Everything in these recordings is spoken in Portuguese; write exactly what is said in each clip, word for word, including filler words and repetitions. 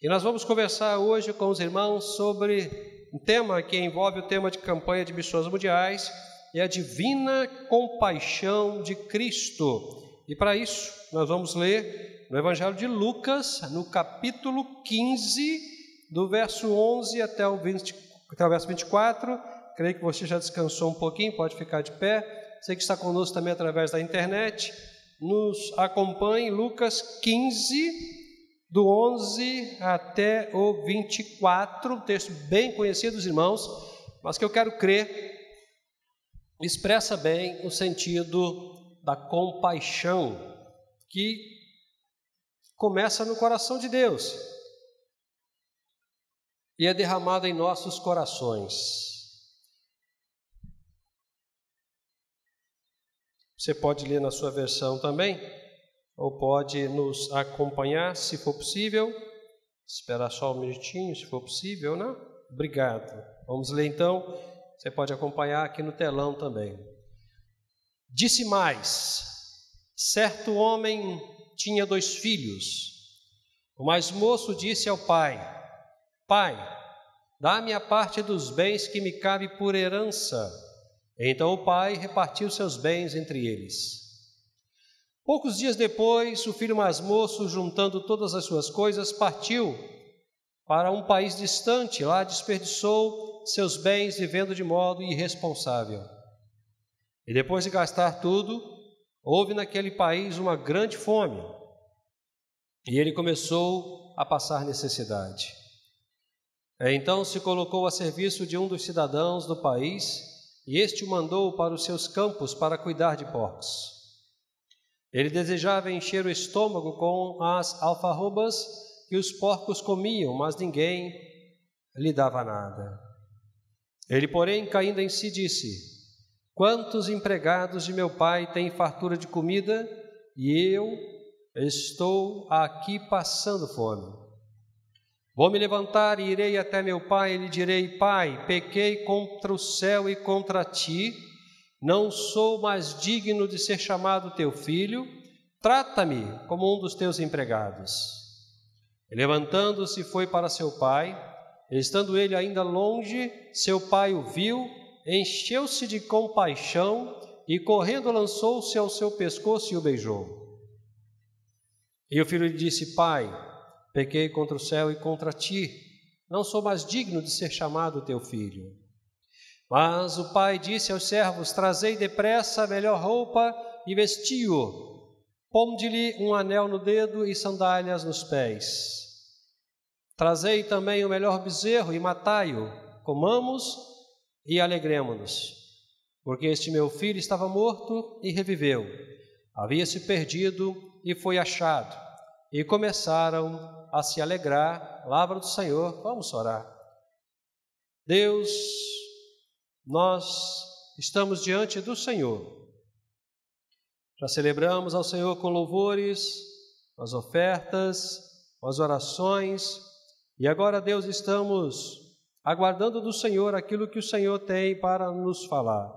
E nós vamos conversar hoje com os irmãos sobre um tema que envolve o tema de campanha de missões mundiais e a divina compaixão de Cristo. E para isso, nós vamos ler no Evangelho de Lucas, no capítulo quinze, do verso onze até o, vinte, até o verso vinte e quatro. Creio que você já descansou um pouquinho, pode ficar de pé. Você que está conosco também através da internet, nos acompanhe, Lucas quinze, do onze até o vinte e quatro, um texto bem conhecido dos irmãos, mas que eu quero crer expressa bem o sentido da compaixão que começa no coração de Deus e é derramada em nossos corações. Você pode ler na sua versão também, ou pode nos acompanhar, se for possível. Esperar só um minutinho, se for possível, né? Obrigado. Vamos ler então. Você pode acompanhar aqui no telão também. Disse mais: certo homem tinha dois filhos. O mais moço disse ao pai: Pai, dá-me a parte dos bens que me cabe por herança. Então o pai repartiu seus bens entre eles. Poucos dias depois, o filho mais moço, juntando todas as suas coisas, partiu para um país distante. Lá desperdiçou seus bens, vivendo de modo irresponsável. E depois de gastar tudo, houve naquele país uma grande fome. E ele começou a passar necessidade. Então se colocou a serviço de um dos cidadãos do país, e este o mandou para os seus campos para cuidar de porcos. Ele desejava encher o estômago com as alfarrobas que os porcos comiam, mas ninguém lhe dava nada. Ele, porém, caindo em si, disse: Quantos empregados de meu pai têm fartura de comida e eu estou aqui passando fome? Vou me levantar e irei até meu pai e lhe direi: Pai, pequei contra o céu e contra ti, não sou mais digno de ser chamado teu filho, trata-me como um dos teus empregados. Levantando-se, foi para seu pai. Estando ele ainda longe, seu pai o viu, encheu-se de compaixão e, correndo, lançou-se ao seu pescoço e o beijou. E o filho lhe disse: Pai, pequei contra o céu e contra ti, não sou mais digno de ser chamado teu filho. Mas o pai disse aos servos: Trazei depressa a melhor roupa e vesti-o, ponde-lhe um anel no dedo e sandálias nos pés. Trazei também o melhor bezerro e matai-o, comamos e alegremo-nos, porque este meu filho estava morto e reviveu, havia se perdido e foi achado. E começaram a se alegrar. Palavra do Senhor. Vamos orar. Deus, nós estamos diante do Senhor. Já celebramos ao Senhor com louvores, com as ofertas, com as orações. E agora, Deus, estamos aguardando do Senhor aquilo que o Senhor tem para nos falar.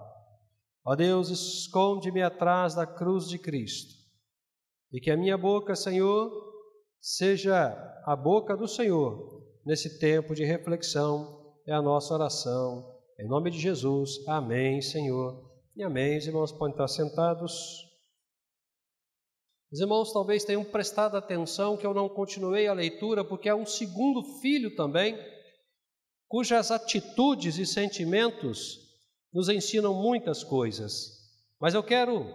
Ó Deus, esconde-me atrás da cruz de Cristo. E que a minha boca, Senhor, seja a boca do Senhor nesse tempo de reflexão. É a nossa oração. Em nome de Jesus. Amém, Senhor. E amém. Os irmãos podem estar sentados. Os irmãos talvez tenham prestado atenção que eu não continuei a leitura, porque há um segundo filho também, cujas atitudes e sentimentos nos ensinam muitas coisas. Mas eu quero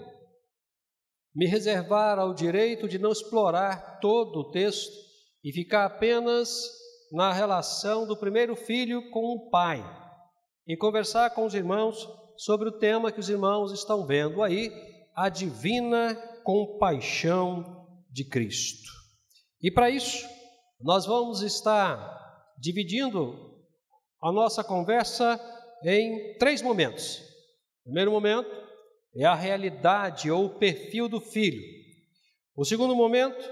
me reservar ao direito de não explorar todo o texto e ficar apenas na relação do primeiro filho com o pai e conversar com os irmãos sobre o tema que os irmãos estão vendo aí, a divina compaixão de Cristo. E para isso, nós vamos estar dividindo a nossa conversa em três momentos. Primeiro momento é a realidade ou o perfil do filho. O segundo momento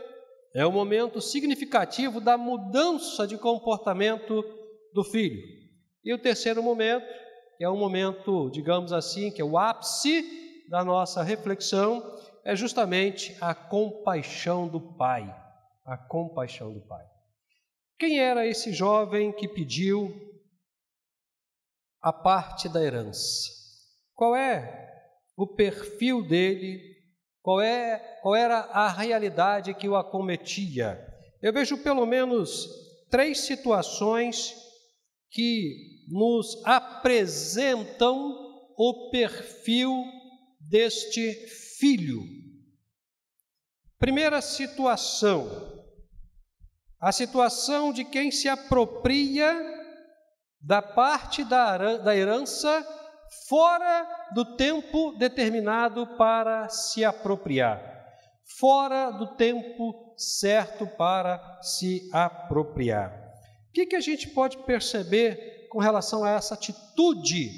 é o momento significativo da mudança de comportamento do filho. E o terceiro momento é um momento, digamos assim, que é o ápice da nossa reflexão, é justamente a compaixão do pai. A compaixão do pai. Quem era esse jovem que pediu a parte da herança? Qual é o perfil dele? Qual, é, qual era a realidade que o acometia? Eu vejo pelo menos três situações que nos apresentam o perfil deste filho. Primeira situação, a situação de quem se apropria da parte da herança fora do tempo determinado para se apropriar. Fora do tempo certo para se apropriar. O que, que a gente pode perceber com relação a essa atitude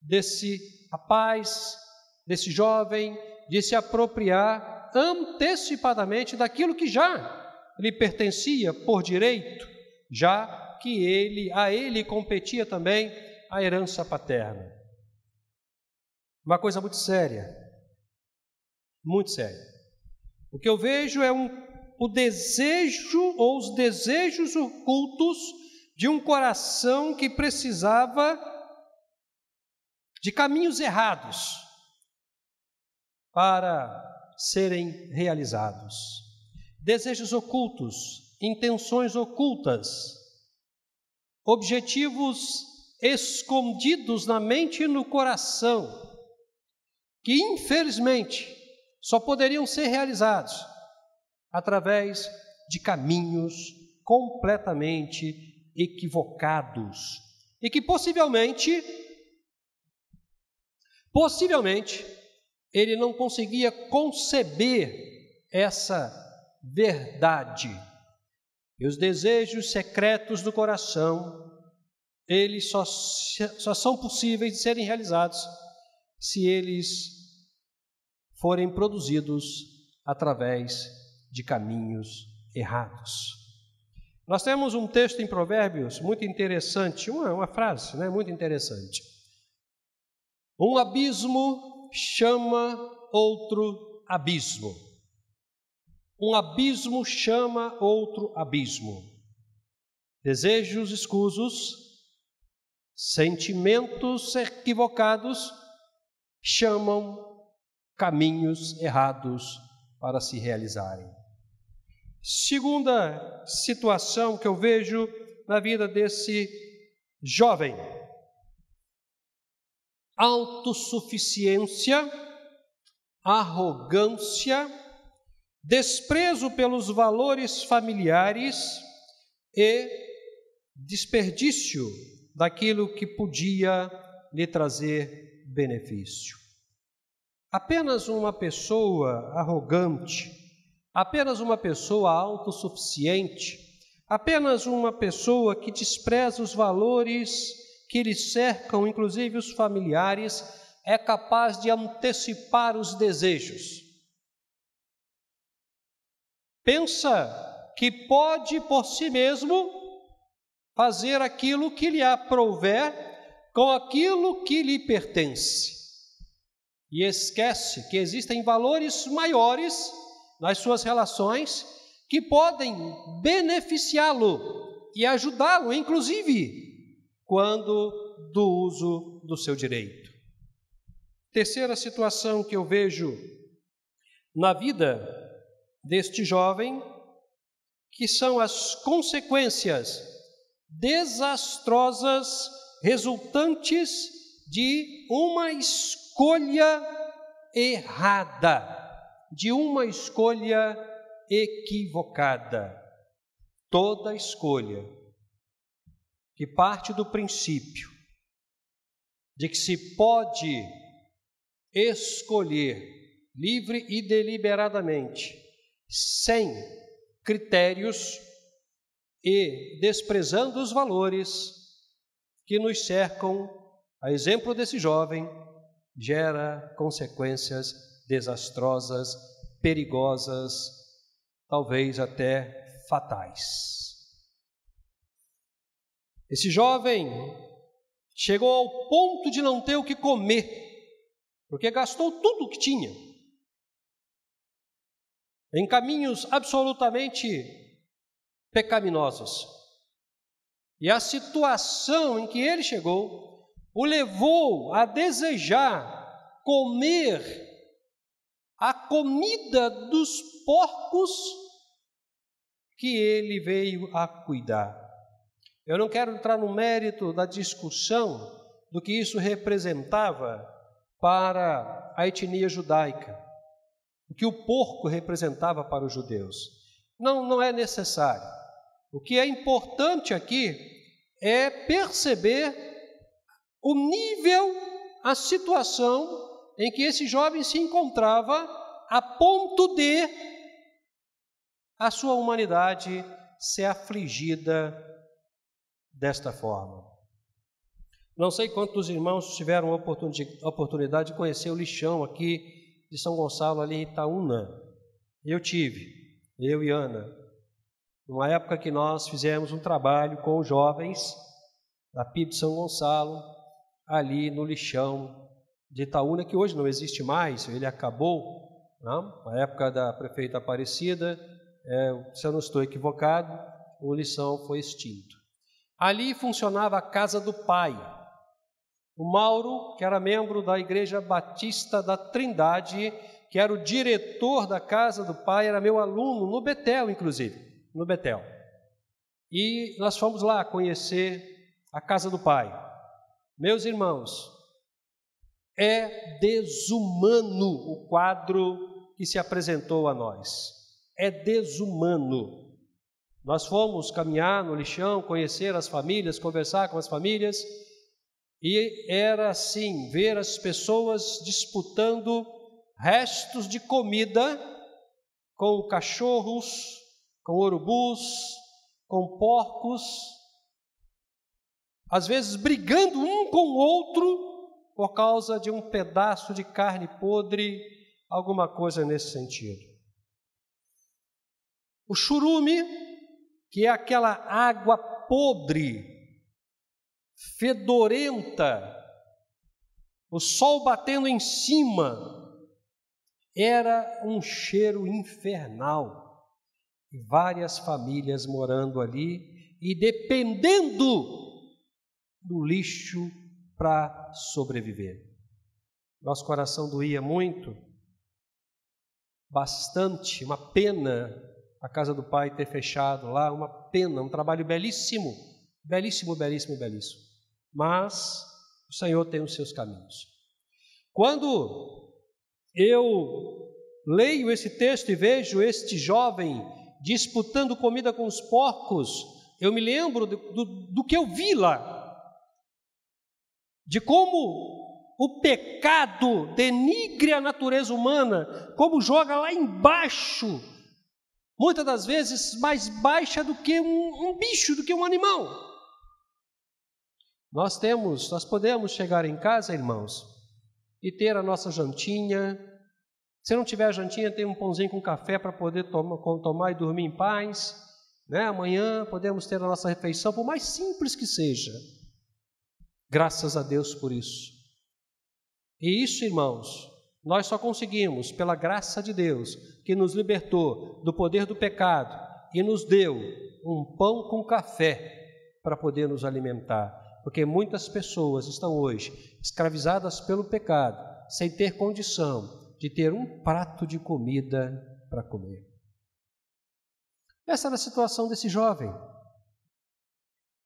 desse rapaz, desse jovem, de se apropriar antecipadamente daquilo que já lhe pertencia por direito, já que ele, a ele competia também a herança paterna? Uma coisa muito séria, muito séria. O que eu vejo é um, o desejo ou os desejos ocultos de um coração que precisava de caminhos errados para serem realizados. Desejos ocultos, intenções ocultas, objetivos escondidos na mente e no coração, que infelizmente só poderiam ser realizados através de caminhos completamente equivocados e que possivelmente, possivelmente, ele não conseguia conceber essa verdade. E os desejos secretos do coração, eles só, só são possíveis de serem realizados se eles forem produzidos através de caminhos errados. Nós temos um texto em Provérbios muito interessante, uma, uma frase, né, muito interessante. Um abismo chama outro abismo. Um abismo chama outro abismo. Desejos escusos, sentimentos equivocados chamam caminhos errados para se realizarem. Segunda situação que eu vejo na vida desse jovem: autossuficiência, arrogância, desprezo pelos valores familiares e desperdício daquilo que podia lhe trazer benefício. Apenas uma pessoa arrogante, apenas uma pessoa autossuficiente, apenas uma pessoa que despreza os valores que lhe cercam, inclusive os familiares, é capaz de antecipar os desejos. Pensa que pode por si mesmo fazer aquilo que lhe aprouver com aquilo que lhe pertence. E esquece que existem valores maiores nas suas relações que podem beneficiá-lo e ajudá-lo, inclusive, quando do uso do seu direito. Terceira situação que eu vejo na vida deste jovem, que são as consequências desastrosas resultantes de uma escolha escolha errada, de uma escolha equivocada. Toda escolha que parte do princípio de que se pode escolher livre e deliberadamente, sem critérios e desprezando os valores que nos cercam, a exemplo desse jovem, gera consequências desastrosas, perigosas, talvez até fatais. Esse jovem chegou ao ponto de não ter o que comer, porque gastou tudo o que tinha em caminhos absolutamente pecaminosos. E a situação em que ele chegou o levou a desejar comer a comida dos porcos que ele veio a cuidar. Eu não quero entrar no mérito da discussão do que isso representava para a etnia judaica, o que o porco representava para os judeus. Não, não é necessário. O que é importante aqui é perceber o nível, a situação em que esse jovem se encontrava a ponto de a sua humanidade ser afligida desta forma. Não sei quantos irmãos tiveram a oportunidade de conhecer o lixão aqui de São Gonçalo, ali em Itaúna. Eu tive, eu e Ana, numa época que nós fizemos um trabalho com os jovens da P I B de São Gonçalo, ali no lixão de Itaúna, que hoje não existe mais, ele acabou, não? Na época da prefeita Aparecida, é, se eu não estou equivocado, o lixão foi extinto. Ali funcionava a Casa do Pai. O Mauro, que era membro da Igreja Batista da Trindade, que era o diretor da Casa do Pai, era meu aluno no Betel, inclusive, no Betel. E nós fomos lá conhecer a Casa do Pai. Meus irmãos, é desumano o quadro que se apresentou a nós. É desumano. Nós fomos caminhar no lixão, conhecer as famílias, conversar com as famílias. E era assim, ver as pessoas disputando restos de comida com cachorros, com urubus, com porcos, às vezes brigando um com o outro por causa de um pedaço de carne podre, alguma coisa nesse sentido. O churume, que é aquela água podre, fedorenta, o sol batendo em cima, era um cheiro infernal. E várias famílias morando ali e dependendo do lixo para sobreviver. Nosso coração doía muito, bastante, uma pena a Casa do Pai ter fechado lá, uma pena, um trabalho belíssimo, belíssimo, belíssimo, belíssimo. Mas o Senhor tem os seus caminhos. Quando eu leio esse texto e vejo este jovem disputando comida com os porcos, eu me lembro do, do, do que eu vi lá, de como o pecado denigre a natureza humana, como joga lá embaixo, muitas das vezes mais baixa do que um, um bicho, do que um animal. Nós temos, nós podemos chegar em casa, irmãos, e ter a nossa jantinha. Se não tiver jantinha, tem um pãozinho com café para poder tomar, tomar e dormir em paz, né? Amanhã podemos ter a nossa refeição, por mais simples que seja. Graças a Deus por isso. E isso, irmãos, nós só conseguimos pela graça de Deus, que nos libertou do poder do pecado e nos deu um pão com café para poder nos alimentar. Porque muitas pessoas estão hoje escravizadas pelo pecado, sem ter condição de ter um prato de comida para comer. Essa era a situação desse jovem.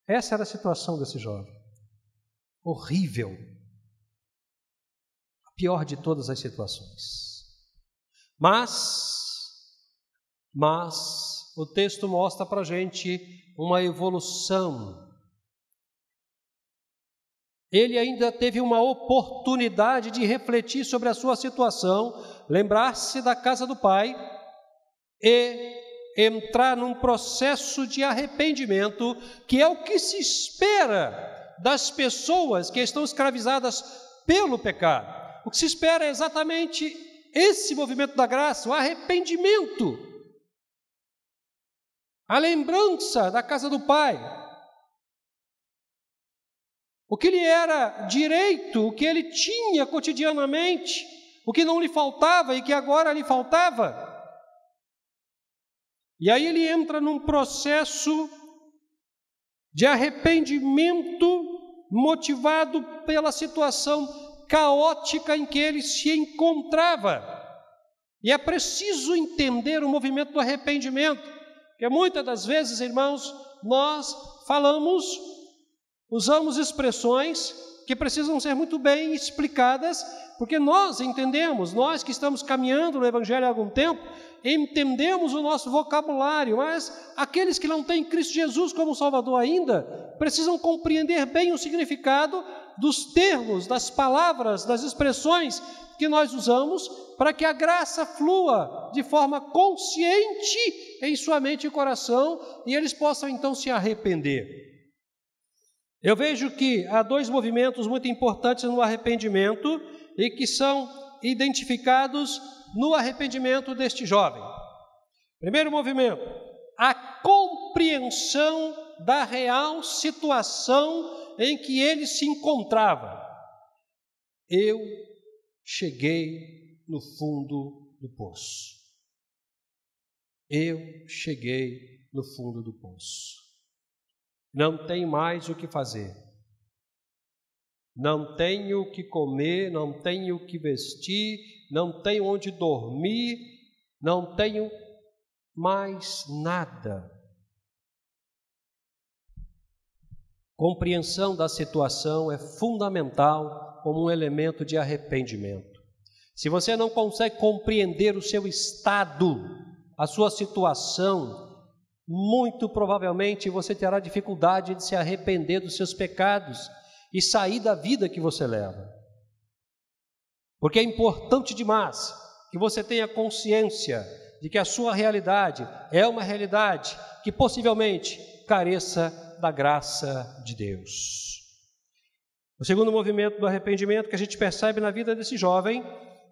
Essa era a situação desse jovem. Horrível. A pior de todas as situações. Mas, mas, o texto mostra para a gente uma evolução. Ele ainda teve uma oportunidade de refletir sobre a sua situação, lembrar-se da Casa do Pai e entrar num processo de arrependimento, que é o que se espera das pessoas que estão escravizadas pelo pecado. O que se espera é exatamente esse movimento da graça, o arrependimento, a lembrança da Casa do Pai. O que lhe era direito, o que ele tinha cotidianamente, o que não lhe faltava e que agora lhe faltava. E aí ele entra num processo de arrependimento motivado pela situação caótica em que ele se encontrava. E é preciso entender o movimento do arrependimento, porque muitas das vezes, irmãos, nós falamos, usamos expressões que precisam ser muito bem explicadas, porque nós entendemos, nós que estamos caminhando no Evangelho há algum tempo, entendemos o nosso vocabulário, mas aqueles que não têm Cristo Jesus como Salvador ainda, precisam compreender bem o significado dos termos, das palavras, das expressões que nós usamos, para que a graça flua de forma consciente em sua mente e coração, e eles possam então se arrepender. Eu vejo que há dois movimentos muito importantes no arrependimento e que são identificados no arrependimento deste jovem. Primeiro movimento, a compreensão da real situação em que ele se encontrava. Eu cheguei no fundo do poço. Eu cheguei no fundo do poço. Não tem mais o que fazer, não tenho o que comer, não tenho o que vestir, não tenho onde dormir, não tenho mais nada. Compreensão da situação é fundamental como um elemento de arrependimento. Se você não consegue compreender o seu estado, a sua situação, muito provavelmente você terá dificuldade de se arrepender dos seus pecados e sair da vida que você leva. Porque é importante demais que você tenha consciência de que a sua realidade é uma realidade que possivelmente careça da graça de Deus. O segundo movimento do arrependimento que a gente percebe na vida desse jovem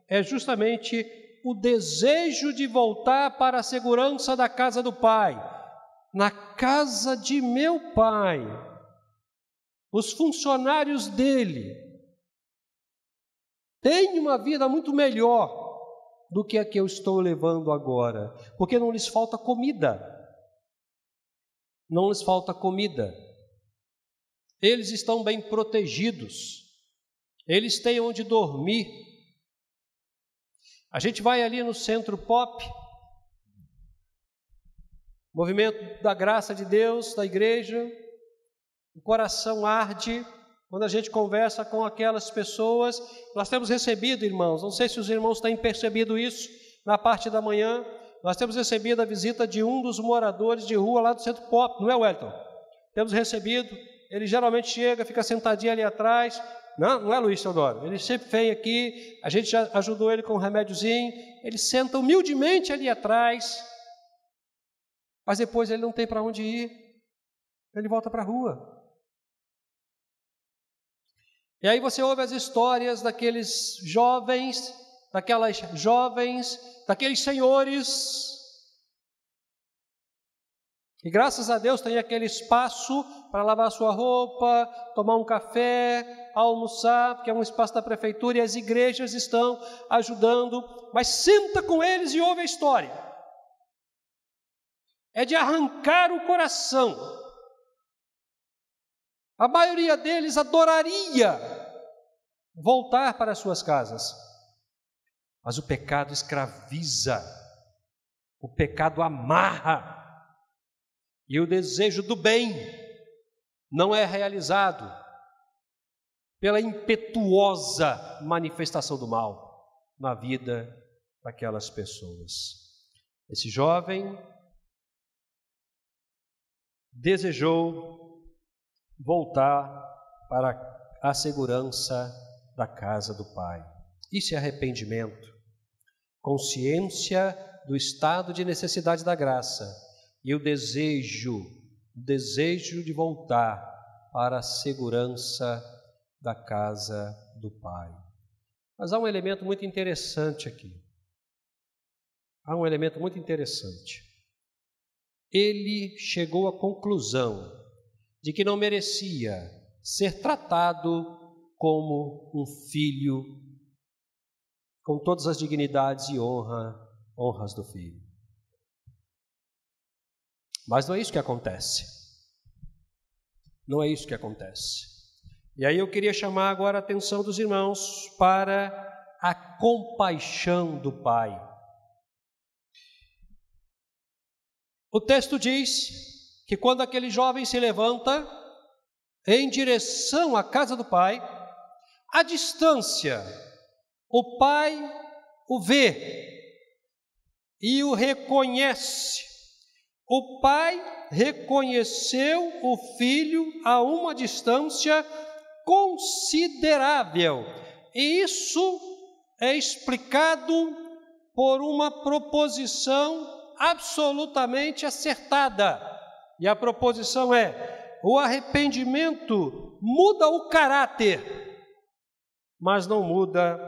é justamente o desejo de voltar para a segurança da casa do pai. Na casa de meu pai, os funcionários dele têm uma vida muito melhor do que a que eu estou levando agora, porque não lhes falta comida. Não lhes falta comida. Eles estão bem protegidos. Eles têm onde dormir. A gente vai ali no Centro Pop, movimento da graça de Deus, da igreja, o coração arde quando a gente conversa com aquelas pessoas. Nós temos recebido, irmãos, não sei se os irmãos têm percebido isso na parte da manhã, nós temos recebido a visita de um dos moradores de rua lá do Centro Pop, não é, Wellington? Temos recebido, ele geralmente chega, fica sentadinho ali atrás, não, não é, Luiz Teodoro? Ele sempre vem aqui, a gente já ajudou ele com um remédiozinho, ele senta humildemente ali atrás, mas depois ele não tem para onde ir, ele volta para a rua. E aí você ouve as histórias daqueles jovens, daquelas jovens, daqueles senhores. E graças a Deus tem aquele espaço para lavar sua roupa, tomar um café, almoçar, porque é um espaço da prefeitura e as igrejas estão ajudando. Mas senta com eles e ouve a história. É de arrancar o coração. A maioria deles adoraria voltar para suas casas. Mas o pecado escraviza, o pecado amarra, e o desejo do bem não é realizado pela impetuosa manifestação do mal na vida daquelas pessoas. Esse jovem desejou voltar para a segurança da casa do Pai. Isso é arrependimento, consciência do estado de necessidade da graça e o desejo, o desejo de voltar para a segurança da casa do Pai. Mas há um elemento muito interessante aqui. Há um elemento muito interessante. Ele chegou à conclusão de que não merecia ser tratado como um filho, com todas as dignidades e honra, honras do filho. Mas não é isso que acontece. Não é isso que acontece. E aí eu queria chamar agora a atenção dos irmãos para a compaixão do Pai. O texto diz que quando aquele jovem se levanta em direção à casa do pai, à distância, o pai o vê e o reconhece. O pai reconheceu o filho a uma distância considerável. E isso é explicado por uma proposição absolutamente acertada. E a proposição é: o arrependimento muda o caráter, mas não muda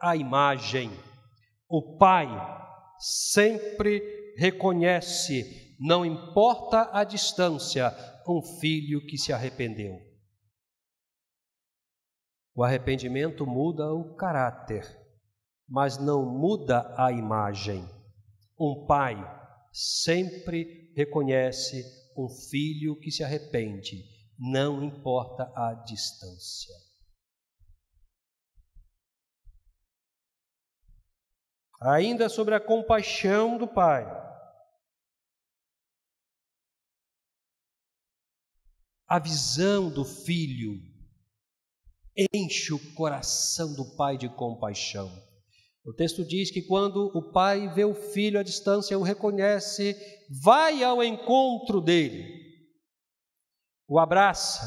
a imagem. O pai sempre reconhece, não importa a distância, um filho que se arrependeu. O arrependimento muda o caráter, mas não muda a imagem. Um pai sempre reconhece um filho que se arrepende, não importa a distância. Ainda sobre a compaixão do pai, a visão do filho enche o coração do pai de compaixão. O texto diz que quando o pai vê o filho à distância, o reconhece, vai ao encontro dele, o abraça,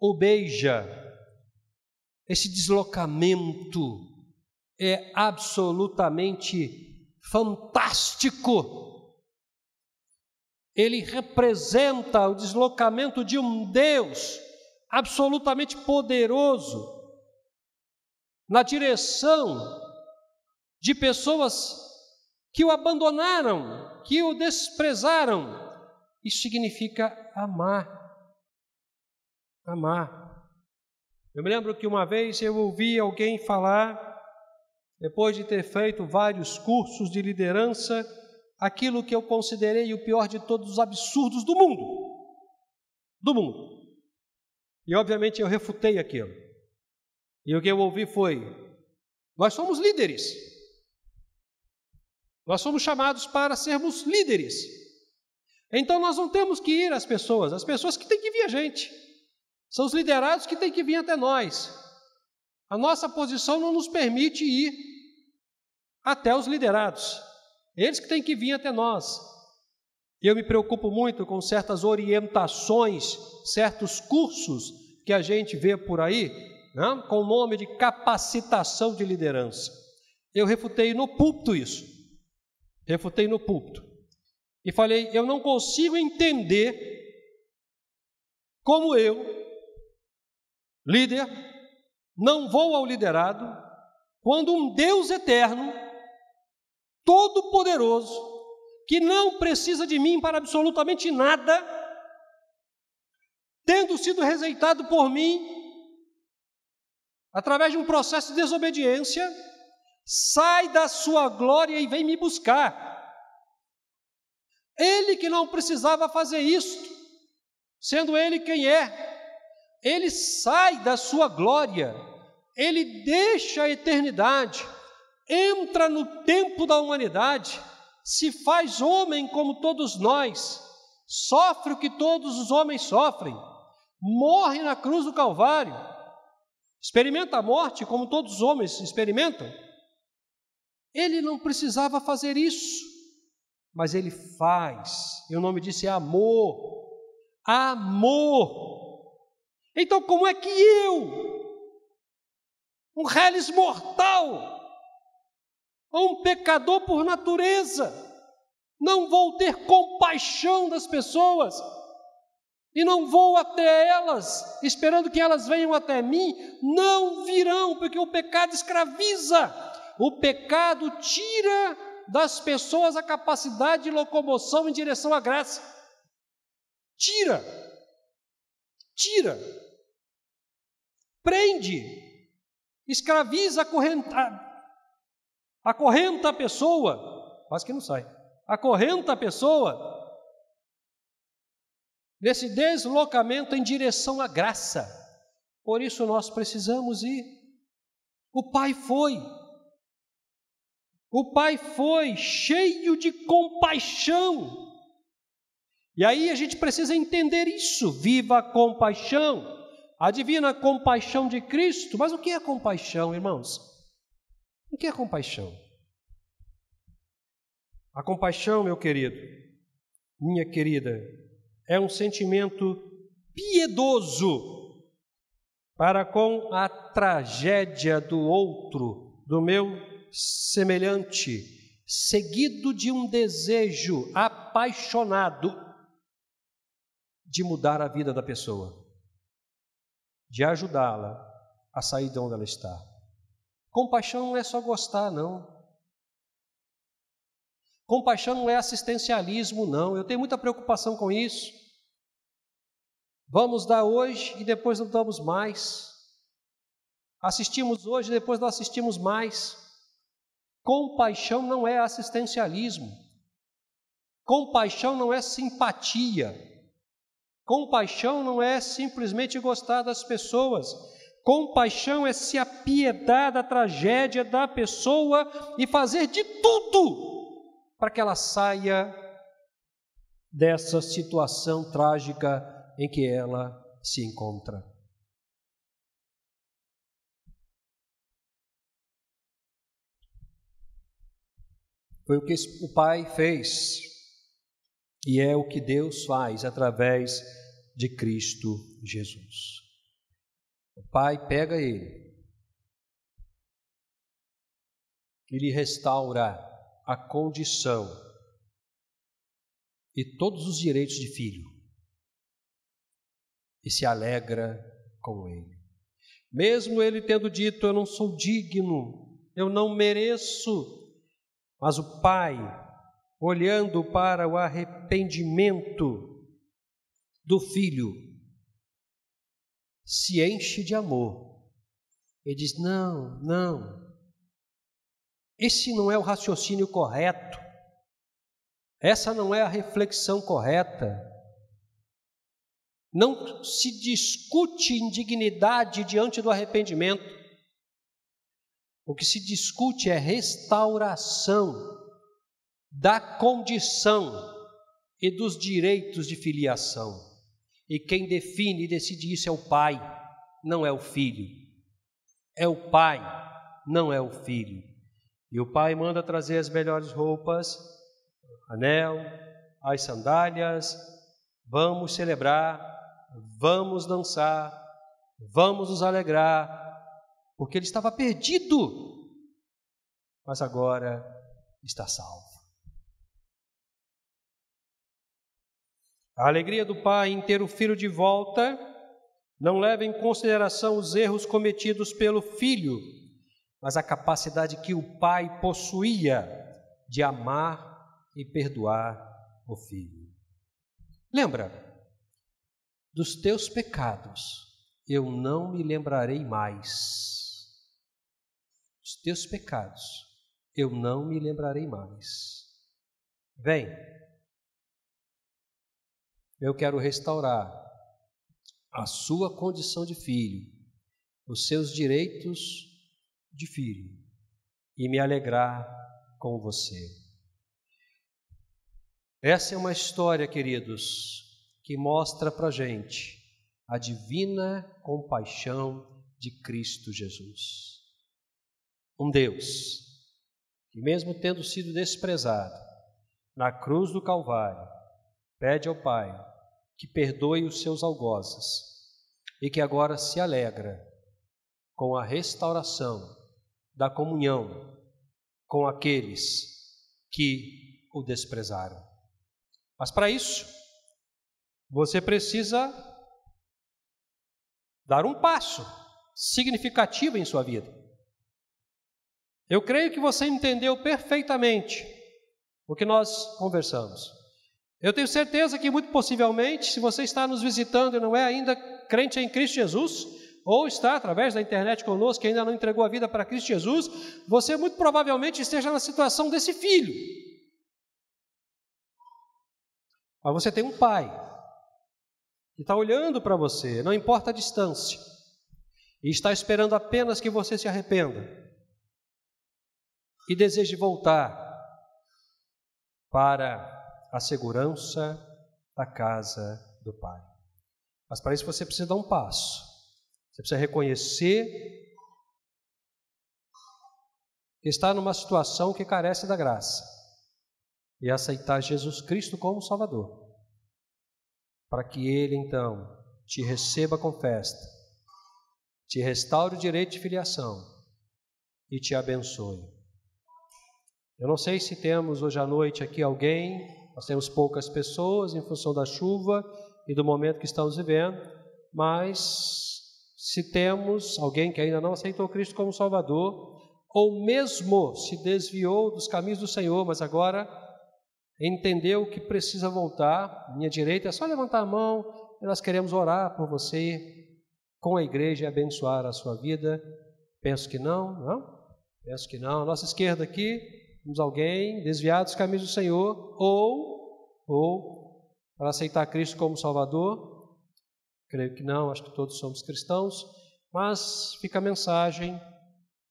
o beija. Esse deslocamento é absolutamente fantástico. Ele representa o deslocamento de um Deus absolutamente poderoso na direção de pessoas que o abandonaram, que o desprezaram. Isso significa amar. Amar. Eu me lembro que uma vez eu ouvi alguém falar, depois de ter feito vários cursos de liderança, aquilo que eu considerei o pior de todos os absurdos do mundo. Do mundo. E, obviamente, eu refutei aquilo. E o que eu ouvi foi: nós somos líderes. Nós somos chamados para sermos líderes. Então, nós não temos que ir às pessoas. As pessoas que têm que vir a gente. São os liderados que têm que vir até nós. A nossa posição não nos permite ir até os liderados. Eles que têm que vir até nós. Eu me preocupo muito com certas orientações, certos cursos que a gente vê por aí, né, com o nome de capacitação de liderança. Eu refutei no púlpito isso. Refutei no púlpito. E falei: eu não consigo entender como eu, líder, não vou ao liderado quando um Deus eterno, Todo-Poderoso, que não precisa de mim para absolutamente nada, tendo sido rejeitado por mim, através de um processo de desobediência, sai da sua glória e vem me buscar. Ele que não precisava fazer isto, sendo ele quem é, ele sai da sua glória, ele deixa a eternidade, entra no tempo da humanidade, se faz homem como todos nós, sofre o que todos os homens sofrem, morre na cruz do Calvário, experimenta a morte como todos os homens experimentam. Ele não precisava fazer isso, mas ele faz. E o nome disso é amor. Amor. Então, como é que eu, um reles mortal, um pecador por natureza, não vou ter compaixão das pessoas e não vou até elas esperando que elas venham até mim? Não virão, porque o pecado escraviza. O pecado tira das pessoas a capacidade de locomoção em direção à graça. Tira. Tira. Prende. Escraviza a corrente. Acorrenta a pessoa, quase que não sai, acorrenta a pessoa nesse deslocamento em direção à graça. Por isso nós precisamos ir. O Pai foi. O Pai foi cheio de compaixão. E aí a gente precisa entender isso. Viva a compaixão. A divina compaixão de Cristo. Mas o que é compaixão, irmãos? O que é compaixão? A compaixão, meu querido, minha querida, é um sentimento piedoso para com a tragédia do outro, do meu semelhante, seguido de um desejo apaixonado de mudar a vida da pessoa, de ajudá-la a sair de onde ela está. Compaixão não é só gostar, não. Compaixão não é assistencialismo, não. Eu tenho muita preocupação com isso. Vamos dar hoje e depois não damos mais. Assistimos hoje e depois não assistimos mais. Compaixão não é assistencialismo. Compaixão não é simpatia. Compaixão não é simplesmente gostar das pessoas. Compaixão é se apiedar da tragédia da pessoa e fazer de tudo para que ela saia dessa situação trágica em que ela se encontra. Foi o que o Pai fez e é o que Deus faz através de Cristo Jesus. O Pai pega ele e lhe restaura a condição e todos os direitos de filho e se alegra com ele. Mesmo ele tendo dito, eu não sou digno, eu não mereço, mas o Pai, olhando para o arrependimento do filho, se enche de amor e diz, não, não, esse não é o raciocínio correto, essa não é a reflexão correta. Não se discute indignidade diante do arrependimento. O que se discute é restauração da condição e dos direitos de filiação. E quem define e decide isso é o Pai, não é o Filho. É o Pai, não é o Filho. E o Pai manda trazer as melhores roupas, anel, as sandálias, vamos celebrar, vamos dançar, vamos nos alegrar, porque ele estava perdido, mas agora está salvo. A alegria do Pai em ter o Filho de volta não leva em consideração os erros cometidos pelo Filho, mas a capacidade que o Pai possuía de amar e perdoar o Filho. Lembra, dos teus pecados eu não me lembrarei mais. Dos teus pecados eu não me lembrarei mais. Vem, eu quero restaurar a sua condição de filho, os seus direitos de filho, e me alegrar com você. Essa é uma história, queridos, que mostra para a gente a divina compaixão de Cristo Jesus. Um Deus que, mesmo tendo sido desprezado na cruz do Calvário, pede ao Pai que perdoe os seus algozes e que agora se alegra com a restauração da comunhão com aqueles que o desprezaram. Mas para isso, você precisa dar um passo significativo em sua vida. Eu creio que você entendeu perfeitamente o que nós conversamos. Eu tenho certeza que muito possivelmente, se você está nos visitando e não é ainda crente em Cristo Jesus, ou está através da internet conosco, que ainda não entregou a vida para Cristo Jesus, você muito provavelmente esteja na situação desse filho. Mas você tem um pai que está olhando para você, não importa a distância, e está esperando apenas que você se arrependa e deseje voltar para a segurança da casa do Pai. Mas para isso você precisa dar um passo. Você precisa reconhecer que está numa situação que carece da graça e aceitar Jesus Cristo como Salvador, para que Ele, então, te receba com festa, te restaure o direito de filiação e te abençoe. Eu não sei se temos hoje à noite aqui alguém, nós temos poucas pessoas em função da chuva e do momento que estamos vivendo, mas se temos alguém que ainda não aceitou Cristo como Salvador, ou mesmo se desviou dos caminhos do Senhor, mas agora entendeu que precisa voltar, minha direita, é só levantar a mão, nós queremos orar por você, com a igreja, e abençoar a sua vida. Penso que não, não? Penso que não. À nossa esquerda aqui, temos alguém desviado dos caminhos do Senhor, ou, ou, para aceitar Cristo como Salvador, creio que não, acho que todos somos cristãos, mas fica a mensagem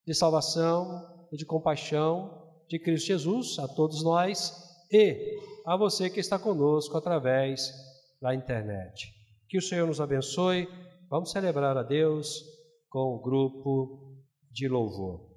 de salvação e de compaixão de Cristo Jesus a todos nós, e a você que está conosco através da internet. Que o Senhor nos abençoe. Vamos celebrar a Deus com o grupo de louvor.